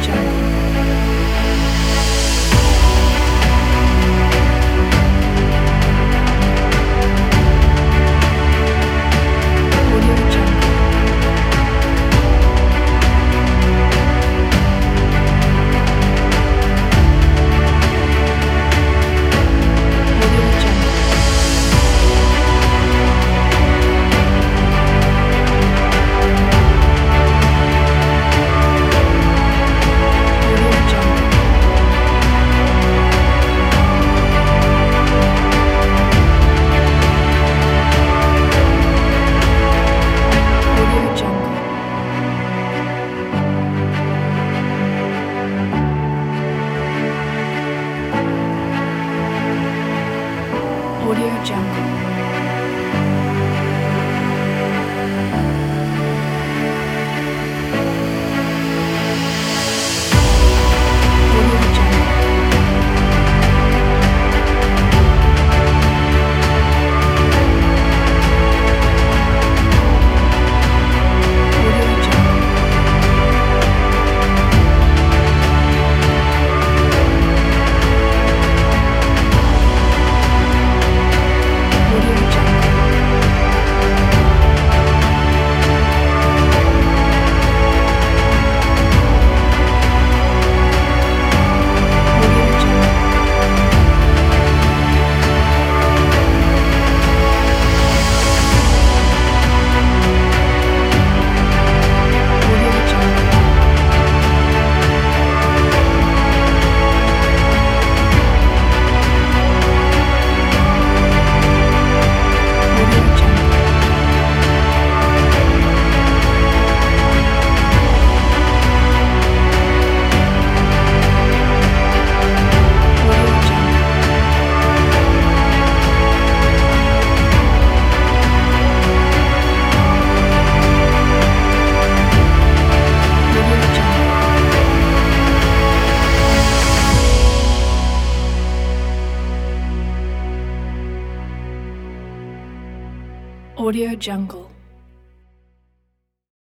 jungle. Audio Jungle. Audio Jungle.